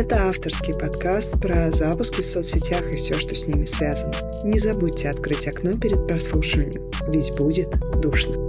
Это авторский подкаст про запуски в соцсетях и все, что с ними связано. Не забудьте открыть окно перед прослушиванием, ведь будет душно.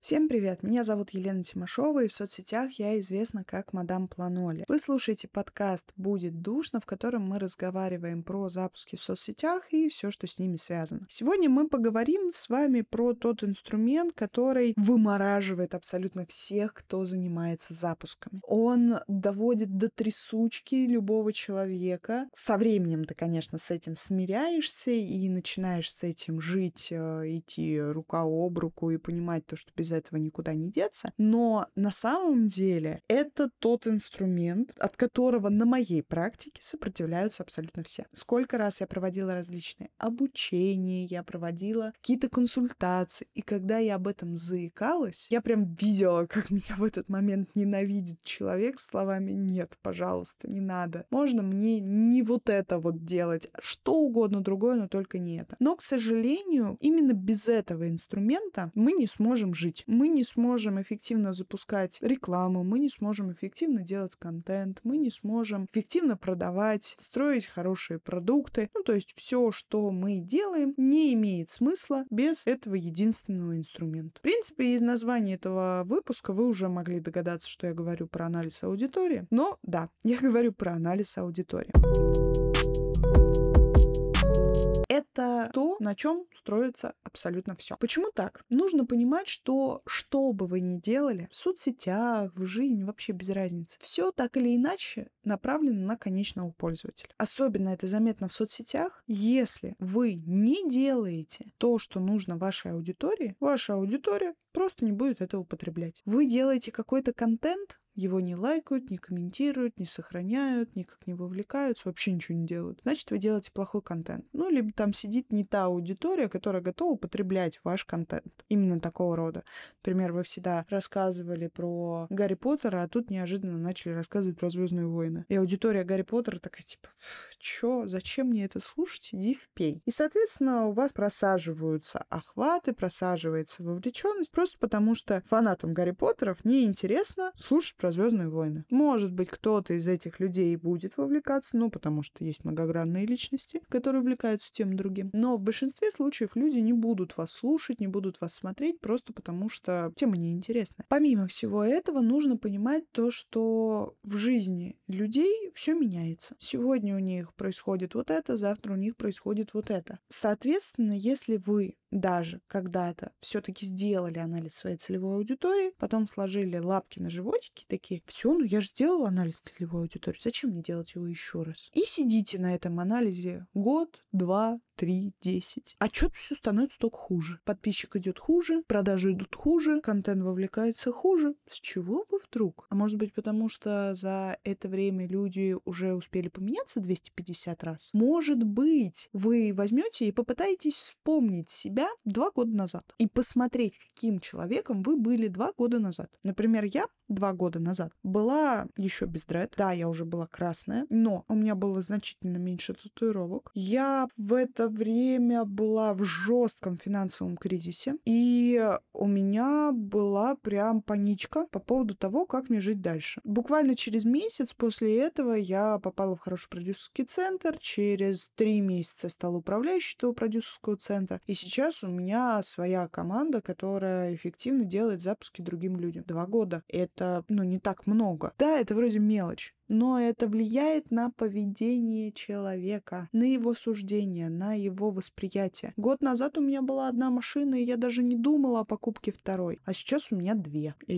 Всем привет! Меня зовут Елена Тимашова, и в соцсетях я известна как Мадам Планоли. Вы слушаете подкаст «Будет душно», в котором мы разговариваем про запуски в соцсетях и все, что с ними связано. Сегодня мы поговорим с вами про тот инструмент, который вымораживает абсолютно всех, кто занимается запусками. Он доводит до трясучки любого человека. Со временем ты, конечно, с этим смиряешься и начинаешь с этим жить, идти рука об руку и понимать то, что без этого никуда не деться, но на самом деле это тот инструмент, от которого на моей практике сопротивляются абсолютно все. Сколько раз я проводила различные обучения, я проводила какие-то консультации, и когда я об этом заикалась, я прям видела, как меня в этот момент ненавидит человек словами «нет, пожалуйста, не надо, можно мне не вот это вот делать, что угодно другое, но только не это». Но, к сожалению, именно без этого инструмента мы не сможем жить. Мы не сможем эффективно запускать рекламу, мы не сможем эффективно делать контент, мы не сможем эффективно продавать, строить хорошие продукты. То есть все, что мы делаем, не имеет смысла без этого единственного инструмента. В принципе, из названия этого выпуска вы уже могли догадаться, что я говорю про анализ аудитории. Но да, я говорю про анализ аудитории. Это то, на чем строится абсолютно все. Почему так? Нужно понимать, что бы вы ни делали в соцсетях, в жизни, вообще без разницы, все так или иначе направлено на конечного пользователя. Особенно это заметно в соцсетях. Если вы не делаете то, что нужно вашей аудитории, ваша аудитория просто не будет это употреблять. Вы делаете какой-то контент, его не лайкают, не комментируют, не сохраняют, никак не вовлекаются, вообще ничего не делают. Значит, вы делаете плохой контент. Либо там сидит не та аудитория, которая готова употреблять ваш контент. Именно такого рода. Например, вы всегда рассказывали про Гарри Поттера, а тут неожиданно начали рассказывать про «Звездные войны». И аудитория Гарри Поттера такая, типа, чё, зачем мне это слушать? Иди в пень. И, соответственно, у вас просаживаются охваты, просаживается вовлеченность, просто потому что фанатам Гарри Поттеров неинтересно слушать про «Звездные войны». Может быть, кто-то из этих людей будет вовлекаться, потому что есть многогранные личности, которые увлекаются тем и другим. Но в большинстве случаев люди не будут вас слушать, не будут вас смотреть, просто потому что тема неинтересна. Помимо всего этого, нужно понимать то, что в жизни людей все меняется. Сегодня у них происходит вот это, завтра у них происходит вот это. Соответственно, если вы даже когда-то все-таки сделали анализ своей целевой аудитории, потом сложили лапки на животики, такие, все, я же сделала анализ целевой аудитории, зачем мне делать его еще раз? И сидите на этом анализе год, два, 3, 10. А что-то все становится только хуже. Подписчик идет хуже, продажи идут хуже, контент вовлекается хуже. С чего бы вдруг? А может быть, потому что за это время люди уже успели поменяться 250 раз? Может быть, вы возьмете и попытаетесь вспомнить себя 2 года назад и посмотреть, каким человеком вы были 2 года назад. Например, я 2 года назад была еще без дред. Да, я уже была красная, но у меня было значительно меньше татуировок. Я в это время была в жестком финансовом кризисе, и у меня была прям паничка по поводу того, как мне жить дальше. Буквально через месяц после этого я попала в хороший продюсерский центр, через 3 месяца стала управляющей этого продюсерского центра, и сейчас у меня своя команда, которая эффективно делает запуски другим людям. 2 года. Это, не так много. Да, это вроде мелочь, но это влияет на поведение человека, на его суждение, на его восприятие. Год назад у меня была 1 машина, и я даже не думала о покупке 2. А сейчас у меня 2. И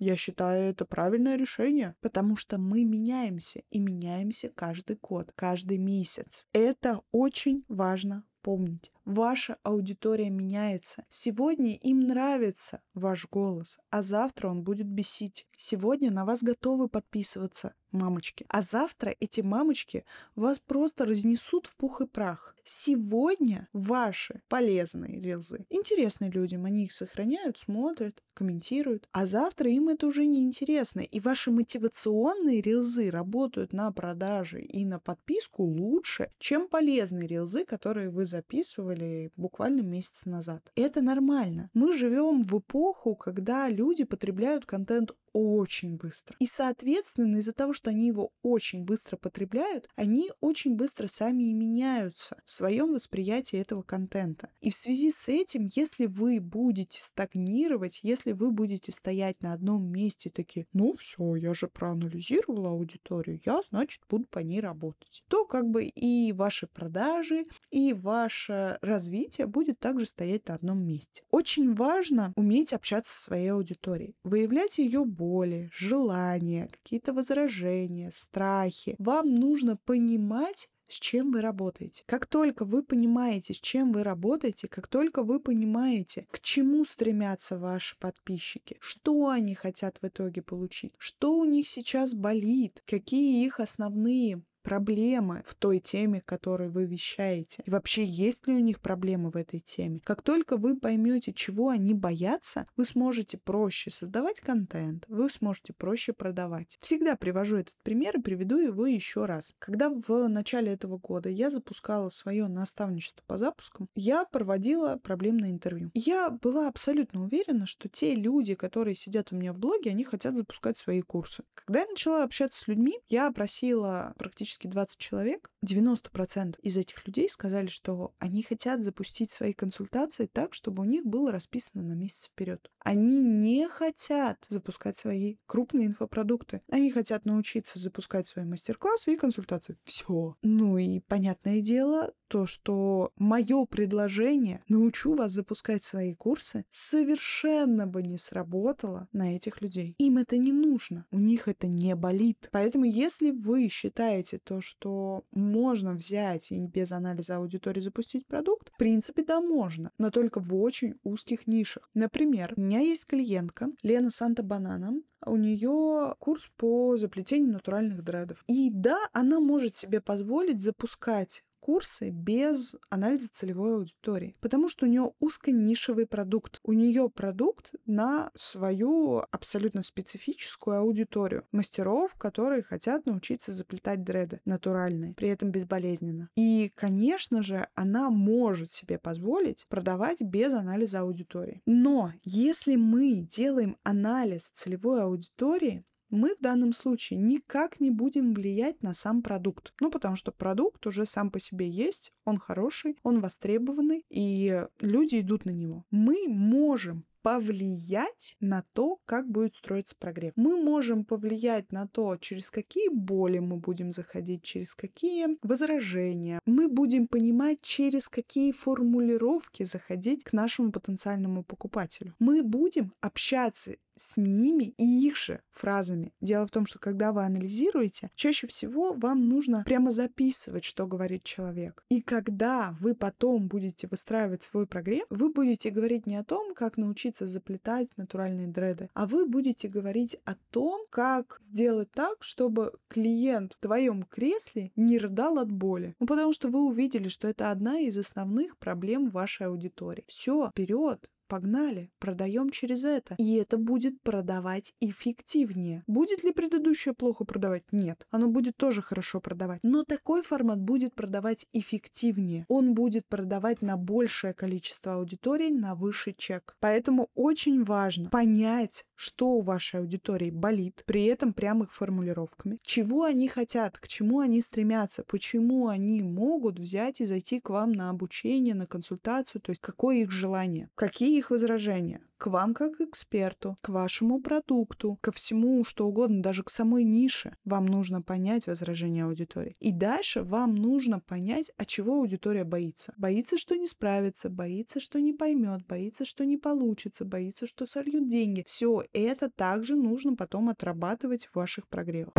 я считаю, это правильное решение, потому что мы меняемся, и меняемся каждый год, каждый месяц. Это очень важно помнить. Ваша аудитория меняется. Сегодня им нравится ваш голос, а завтра он будет бесить. Сегодня на вас готовы подписываться мамочки, а завтра эти мамочки вас просто разнесут в пух и прах. Сегодня ваши полезные рилзы интересны людям, они их сохраняют, смотрят, комментируют, а завтра им это уже не интересно, и ваши мотивационные рилзы работают на продажи и на подписку лучше, чем полезные рилзы, которые вы записывали анонсировали буквально месяц назад. Это нормально. Мы живем в эпоху, когда люди потребляют контент очень быстро. И, соответственно, из-за того, что они его очень быстро потребляют, они очень быстро сами и меняются в своем восприятии этого контента. И в связи с этим, если вы будете стагнировать, если вы будете стоять на одном месте, такие, ну все, я же проанализировала аудиторию, я, значит, буду по ней работать, то как бы и ваши продажи, и ваше развитие будет также стоять на одном месте. Очень важно уметь общаться со своей аудиторией, выявлять ее боли, желания, какие-то возражения, страхи. Вам нужно понимать, с чем вы работаете. Как только вы понимаете, с чем вы работаете, как только вы понимаете, к чему стремятся ваши подписчики, что они хотят в итоге получить, что у них сейчас болит, какие их основные проблемы в той теме, которой вы вещаете. И вообще, есть ли у них проблемы в этой теме. Как только вы поймете, чего они боятся, вы сможете проще создавать контент, вы сможете проще продавать. Всегда привожу этот пример и приведу его еще раз. Когда в начале этого года я запускала свое наставничество по запускам, я проводила проблемное интервью. Я была абсолютно уверена, что те люди, которые сидят у меня в блоге, они хотят запускать свои курсы. Когда я начала общаться с людьми, я опросила практически 20 человек, 90% из этих людей сказали, что они хотят запустить свои консультации так, чтобы у них было расписано на месяц вперед. Они не хотят запускать свои крупные инфопродукты. Они хотят научиться запускать свои мастер-классы и консультации. Все. Ну и понятное дело, то, что мое предложение «научу вас запускать свои курсы» совершенно бы не сработало на этих людей. Им это не нужно, у них это не болит. Поэтому если вы считаете то, что можно взять и без анализа аудитории запустить продукт, в принципе, да, можно, но только в очень узких нишах. Например, у меня есть клиентка Лена Санта-Банана, у нее курс по заплетению натуральных дредов. И да, она может себе позволить запускать курсы без анализа целевой аудитории, потому что у нее узконишевый продукт. У нее продукт на свою абсолютно специфическую аудиторию мастеров, которые хотят научиться заплетать дреды натуральные, при этом безболезненно. И, конечно же, она может себе позволить продавать без анализа аудитории. Но если мы делаем анализ целевой аудитории, мы в данном случае никак не будем влиять на сам продукт. Ну, потому что продукт уже сам по себе есть, он хороший, он востребованный, и люди идут на него. Мы можем повлиять на то, как будет строиться прогрев. Мы можем повлиять на то, через какие боли мы будем заходить, через какие возражения. Мы будем понимать, через какие формулировки заходить к нашему потенциальному покупателю. Мы будем общаться с ними и их же фразами. Дело в том, что когда вы анализируете, чаще всего вам нужно прямо записывать, что говорит человек. И когда вы потом будете выстраивать свой прогрев, вы будете говорить не о том, как научиться заплетать натуральные дреды, а вы будете говорить о том, как сделать так, чтобы клиент в твоем кресле не рыдал от боли. Ну, потому что вы увидели, что это одна из основных проблем вашей аудитории. Все, вперед! Погнали, продаем через это. И это будет продавать эффективнее. Будет ли предыдущее плохо продавать? Нет. Оно будет тоже хорошо продавать. Но такой формат будет продавать эффективнее. Он будет продавать на большее количество аудиторий, на высший чек. Поэтому очень важно понять, что у вашей аудитории болит, при этом прямых формулировками, чего они хотят, к чему они стремятся, почему они могут взять и зайти к вам на обучение, на консультацию, то есть какое их желание, какие их возражения к вам как к эксперту, к вашему продукту, ко всему, что угодно, даже к самой нише. Вам нужно понять возражения аудитории. И дальше вам нужно понять, от чего аудитория боится. Боится, что не справится, боится, что не поймет, боится, что не получится, боится, что сольют деньги. Все это также нужно потом отрабатывать в ваших прогревах.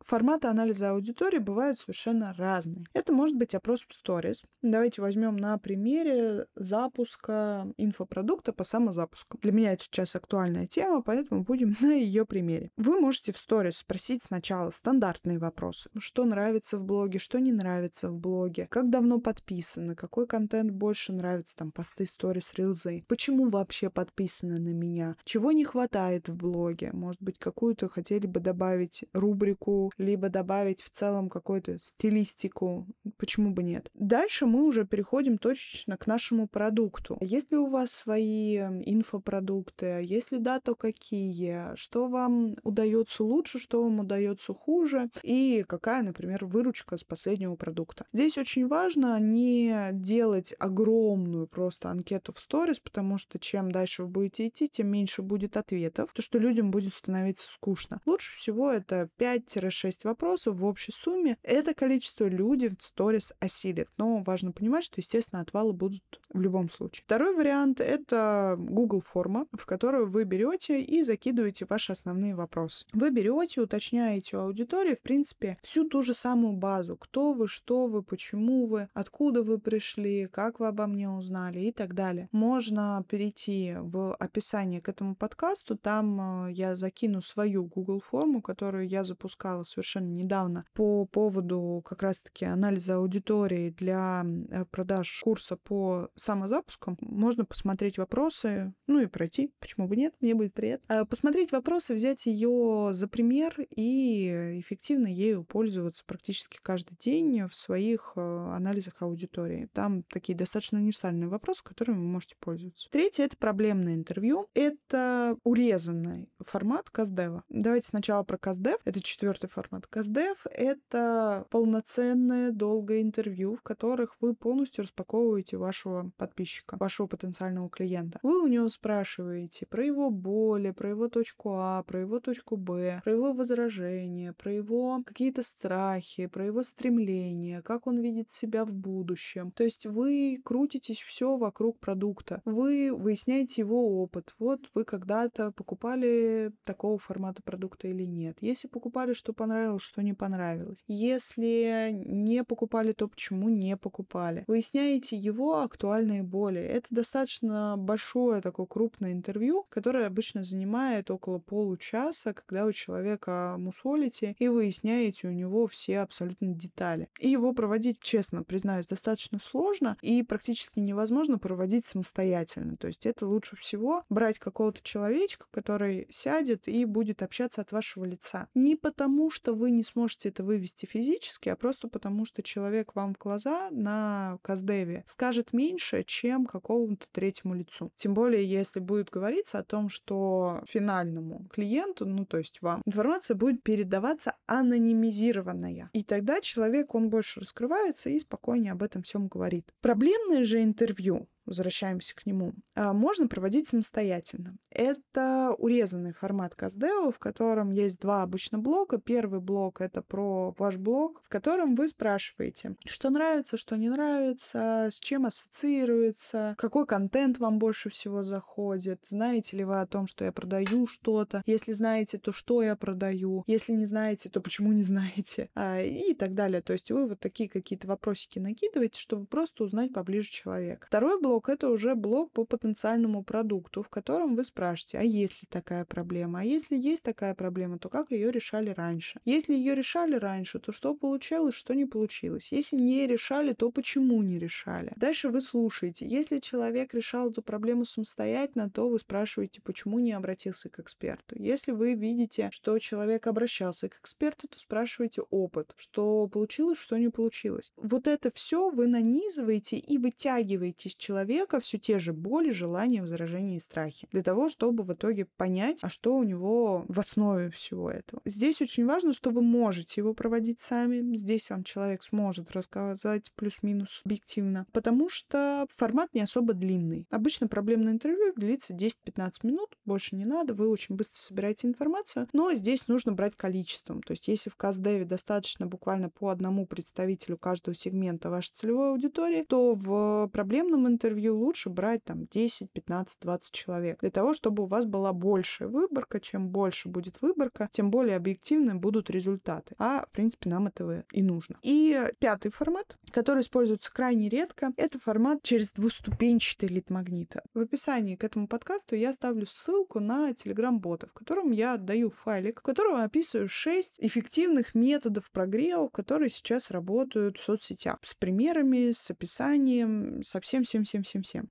Форматы анализа аудитории бывают совершенно разные. Это может быть опрос в сторис. Давайте возьмем на примере запуска инфопродукта по самозапуску. Для меня это сейчас актуальная тема, поэтому будем на ее примере. Вы можете в сторис спросить сначала стандартные вопросы. Что нравится в блоге, что не нравится в блоге, как давно подписаны, какой контент больше нравится, там, посты, сторис, рилзы, почему вообще подписаны на меня, чего не хватает в блоге, может быть, какую-то хотели бы добавить рубрику, либо добавить в целом какую-то стилистику, почему бы нет. Дальше мы уже переходим точечно к нашему продукту. Есть ли у вас свои инфопродукты? Если да, то какие? Что вам удается лучше, что вам удается хуже? И какая, например, выручка с последнего продукта? Здесь очень важно не делать огромную просто анкету в сторис, потому что чем дальше вы будете идти, тем меньше будет ответов, то что людям будет становиться скучно. Лучше всего это 5-6 вопросов в общей сумме. Это количество людей в сторис осилит. Но важно понимать, что, естественно, отвалы будут в любом случае. Второй вариант — это Google форма, в которую вы берете и закидываете ваши основные вопросы. Вы берете, уточняете у аудитории, в принципе, всю ту же самую базу. Кто вы, что вы, почему вы, откуда вы пришли, как вы обо мне узнали и так далее. Можно перейти в описание к этому подкасту. Там я закину свою Google форму, которую я запускала совершенно недавно по поводу как раз-таки анализа аудитории для продаж курса по самозапускам. Можно посмотреть вопросы, ну и пройти, почему бы нет, мне будет приятно. Посмотреть вопросы, взять ее за пример и эффективно ею пользоваться практически каждый день в своих анализах аудитории. Там такие достаточно универсальные вопросы, которыми вы можете пользоваться. Третье — это проблемное интервью. Это урезанный формат CustDev. Давайте сначала про CustDev. Это четвертый формат. CustDev — это полноценное долгое интервью, в которых вы полностью распаковываете вашего подписчика, вашего потенциального клиента. Вы у него спрашиваете про его боли, про его точку А, про его точку Б, про его возражения, про его какие-то страхи, про его стремления, как он видит себя в будущем. То есть вы крутитесь все вокруг продукта. Вы выясняете его опыт. Вот вы когда-то покупали такого формата продукта или нет. Если покупали, что понравилось, что не понравилось. Если не покупали, то почему не покупали. Выясняете его актуальные боли. Это достаточно большое такое крупное интервью, которое обычно занимает около получаса, когда у человека мусолите и выясняете у него все абсолютно детали. И его проводить, честно признаюсь, достаточно сложно и практически невозможно проводить самостоятельно. То есть это лучше всего брать какого-то человечка, который сядет и будет общаться от вашего лица. Не потому, что вы не сможете это вывести физически, а просто потому, что человек вам в глаза на CustDev скажет меньше, чем какому-то третьему лицу. Тем более, если будет говориться о том, что финальному клиенту, ну, то есть вам, информация будет передаваться анонимизированная. И тогда человек, он больше раскрывается и спокойнее об этом всем говорит. Проблемное же интервью, возвращаемся к нему, можно проводить самостоятельно. Это урезанный формат CustDev, в котором есть два обычно блока. Первый блок — это про ваш блог, в котором вы спрашиваете, что нравится, что не нравится, с чем ассоциируется, какой контент вам больше всего заходит, знаете ли вы о том, что я продаю что-то, если знаете, то что я продаю, если не знаете, то почему не знаете, и так далее. То есть вы вот такие какие-то вопросики накидываете, чтобы просто узнать поближе человека. Второй блок — это уже блок по потенциальному продукту, в котором вы спрашиваете, а есть ли такая проблема? А если есть такая проблема, то как ее решали раньше? Если ее решали раньше, то что получалось, что не получилось? Если не решали, то почему не решали? Дальше вы слушаете. Если человек решал эту проблему самостоятельно, то вы спрашиваете, почему не обратился к эксперту. Если вы видите, что человек обращался к эксперту, то спрашиваете опыт, что получилось, что не получилось. Вот это все вы нанизываете и вытягиваете из человека все те же боли, желания, возражения и страхи, для того, чтобы в итоге понять, а что у него в основе всего этого. Здесь очень важно, что вы можете его проводить сами. Здесь вам человек сможет рассказать плюс-минус объективно, потому что формат не особо длинный. Обычно проблемное интервью длится 10-15 минут, больше не надо, вы очень быстро собираете информацию, но здесь нужно брать количеством. То есть если в CustDev достаточно буквально по одному представителю каждого сегмента вашей целевой аудитории, то в проблемном интервью лучше брать там 10, 15, 20 человек, для того, чтобы у вас была большая выборка. Чем больше будет выборка, тем более объективны будут результаты. А, в принципе, нам этого и нужно. И пятый формат, который используется крайне редко, это формат через двухступенчатый лид-магнит. В описании к этому подкасту я ставлю ссылку ссылку на Telegram-бота, в котором я отдаю файлик, в котором описываю 6 эффективных методов прогревов, которые сейчас работают в соцсетях. С примерами, с описанием, со всем.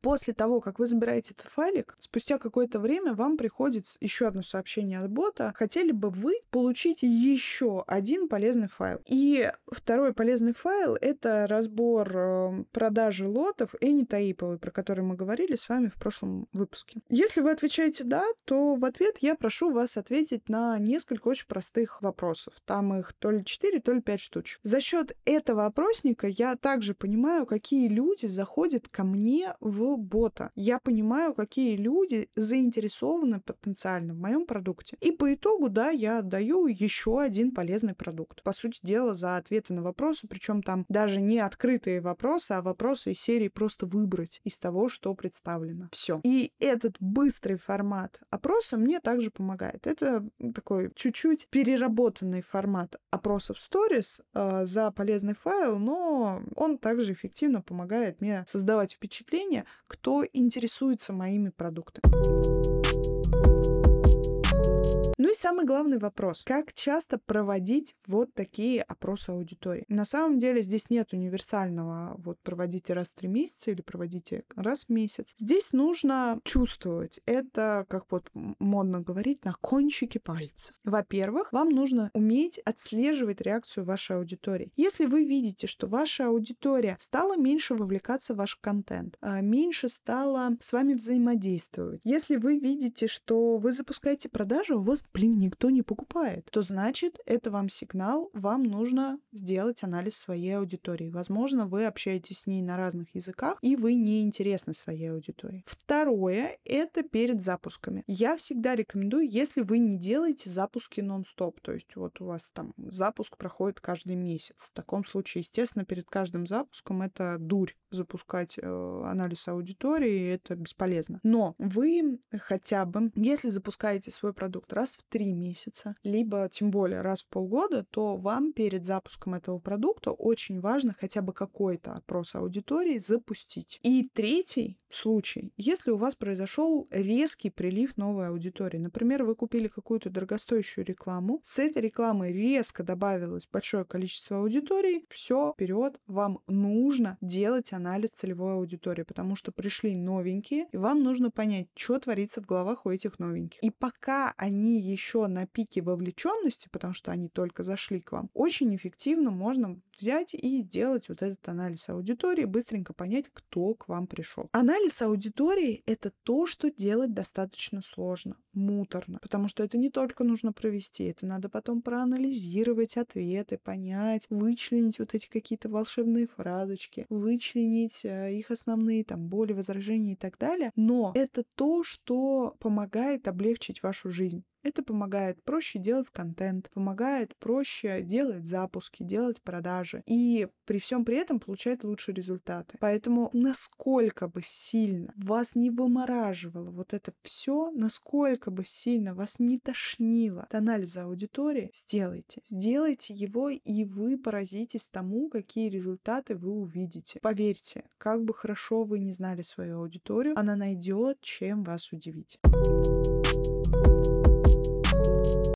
После того, как вы забираете этот файлик, спустя какое-то время вам приходит еще одно сообщение от бота. Хотели бы вы получить еще один полезный файл. И второй полезный файл — это разбор продажи лотов Энни Таиповой, про который мы говорили с вами в прошлом выпуске. Если вы отвечаете «да», то в ответ я прошу вас ответить на несколько очень простых вопросов. Там их то ли 4, то ли 5 штучек. За счет этого опросника я также понимаю, какие люди заходят ко мне в бота. Я понимаю, какие люди заинтересованы потенциально в моем продукте. И по итогу, да, я отдаю еще один полезный продукт. По сути дела, за ответы на вопросы, причем там даже не открытые вопросы, а вопросы из серии «Просто выбрать» из того, что представлено. Все. И этот быстрый формат опроса мне также помогает. Это такой чуть-чуть переработанный формат опроса в сторис за полезный файл, но он также эффективно помогает мне создавать впечатление, кто интересуется моими продуктами. Ну и самый главный вопрос. Как часто проводить вот такие опросы аудитории? На самом деле здесь нет универсального вот проводите раз в 3 месяца или проводите раз в месяц. Здесь нужно чувствовать это, как вот модно говорить, на кончике пальца. Во-первых, вам нужно уметь отслеживать реакцию вашей аудитории. Если вы видите, что ваша аудитория стала меньше вовлекаться в ваш контент, меньше стала с вами взаимодействовать, если вы видите, что вы запускаете продажу, у вас никто не покупает, то значит, это вам сигнал, вам нужно сделать анализ своей аудитории. Возможно, вы общаетесь с ней на разных языках, и вы не интересны своей аудитории. Второе, это перед запусками. Я всегда рекомендую, если вы не делаете запуски нон-стоп, то есть вот у вас там запуск проходит каждый месяц. В таком случае, естественно, перед каждым запуском это дурь запускать анализ аудитории, это бесполезно. Но вы хотя бы, если запускаете свой продукт раз в 3 месяца, либо тем более раз в полгода, то вам перед запуском этого продукта очень важно хотя бы какой-то опрос аудитории запустить. И третий случай, если у вас произошел резкий прилив новой аудитории. Например, вы купили какую-то дорогостоящую рекламу, с этой рекламы резко добавилось большое количество аудитории, все, вперед, вам нужно делать анализ целевой аудитории, потому что пришли новенькие, и вам нужно понять, что творится в головах у этих новеньких. И пока они еще на пике вовлеченности, потому что они только зашли к вам, очень эффективно можно взять и сделать вот этот анализ аудитории, быстренько понять, кто к вам пришел. Анализ аудитории — это то, что делать достаточно сложно, муторно, потому что это не только нужно провести, это надо потом проанализировать ответы, понять, вычленить вот эти какие-то волшебные фразочки, вычленить их основные там боли, возражения и так далее. Но это то, что помогает облегчить вашу жизнь. Это помогает проще делать контент, помогает проще делать запуски, делать продажи. И при всем при этом получать лучшие результаты. Поэтому насколько бы сильно вас не вымораживало вот это все, насколько бы сильно вас не тошнило от анализа аудитории, сделайте. Сделайте его, и вы поразитесь тому, какие результаты вы увидите. Поверьте, как бы хорошо вы не знали свою аудиторию, она найдет, чем вас удивить.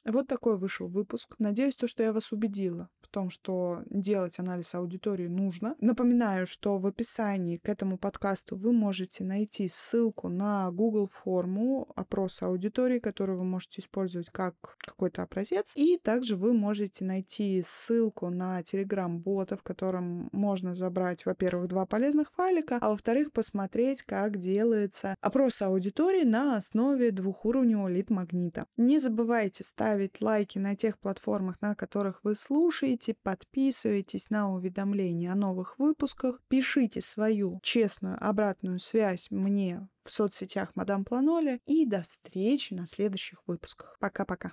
Вот такой вышел выпуск. Надеюсь, то, что я вас убедила в том, что делать анализ аудитории нужно. Напоминаю, что в описании к этому подкасту вы можете найти ссылку на Google форму опроса аудитории, которую вы можете использовать как какой-то образец. И также вы можете найти ссылку на Telegram-бота, в котором можно забрать, во-первых, 2 полезных файлика, а во-вторых, посмотреть, как делается опрос аудитории на основе 2-уровневого лид-магнита. Не забывайте ставить лайки на тех платформах, на которых вы слушаете, подписывайтесь на уведомления о новых выпусках, пишите свою честную обратную связь мне в соцсетях Мадам Планоли, и до встречи на следующих выпусках. Пока-пока.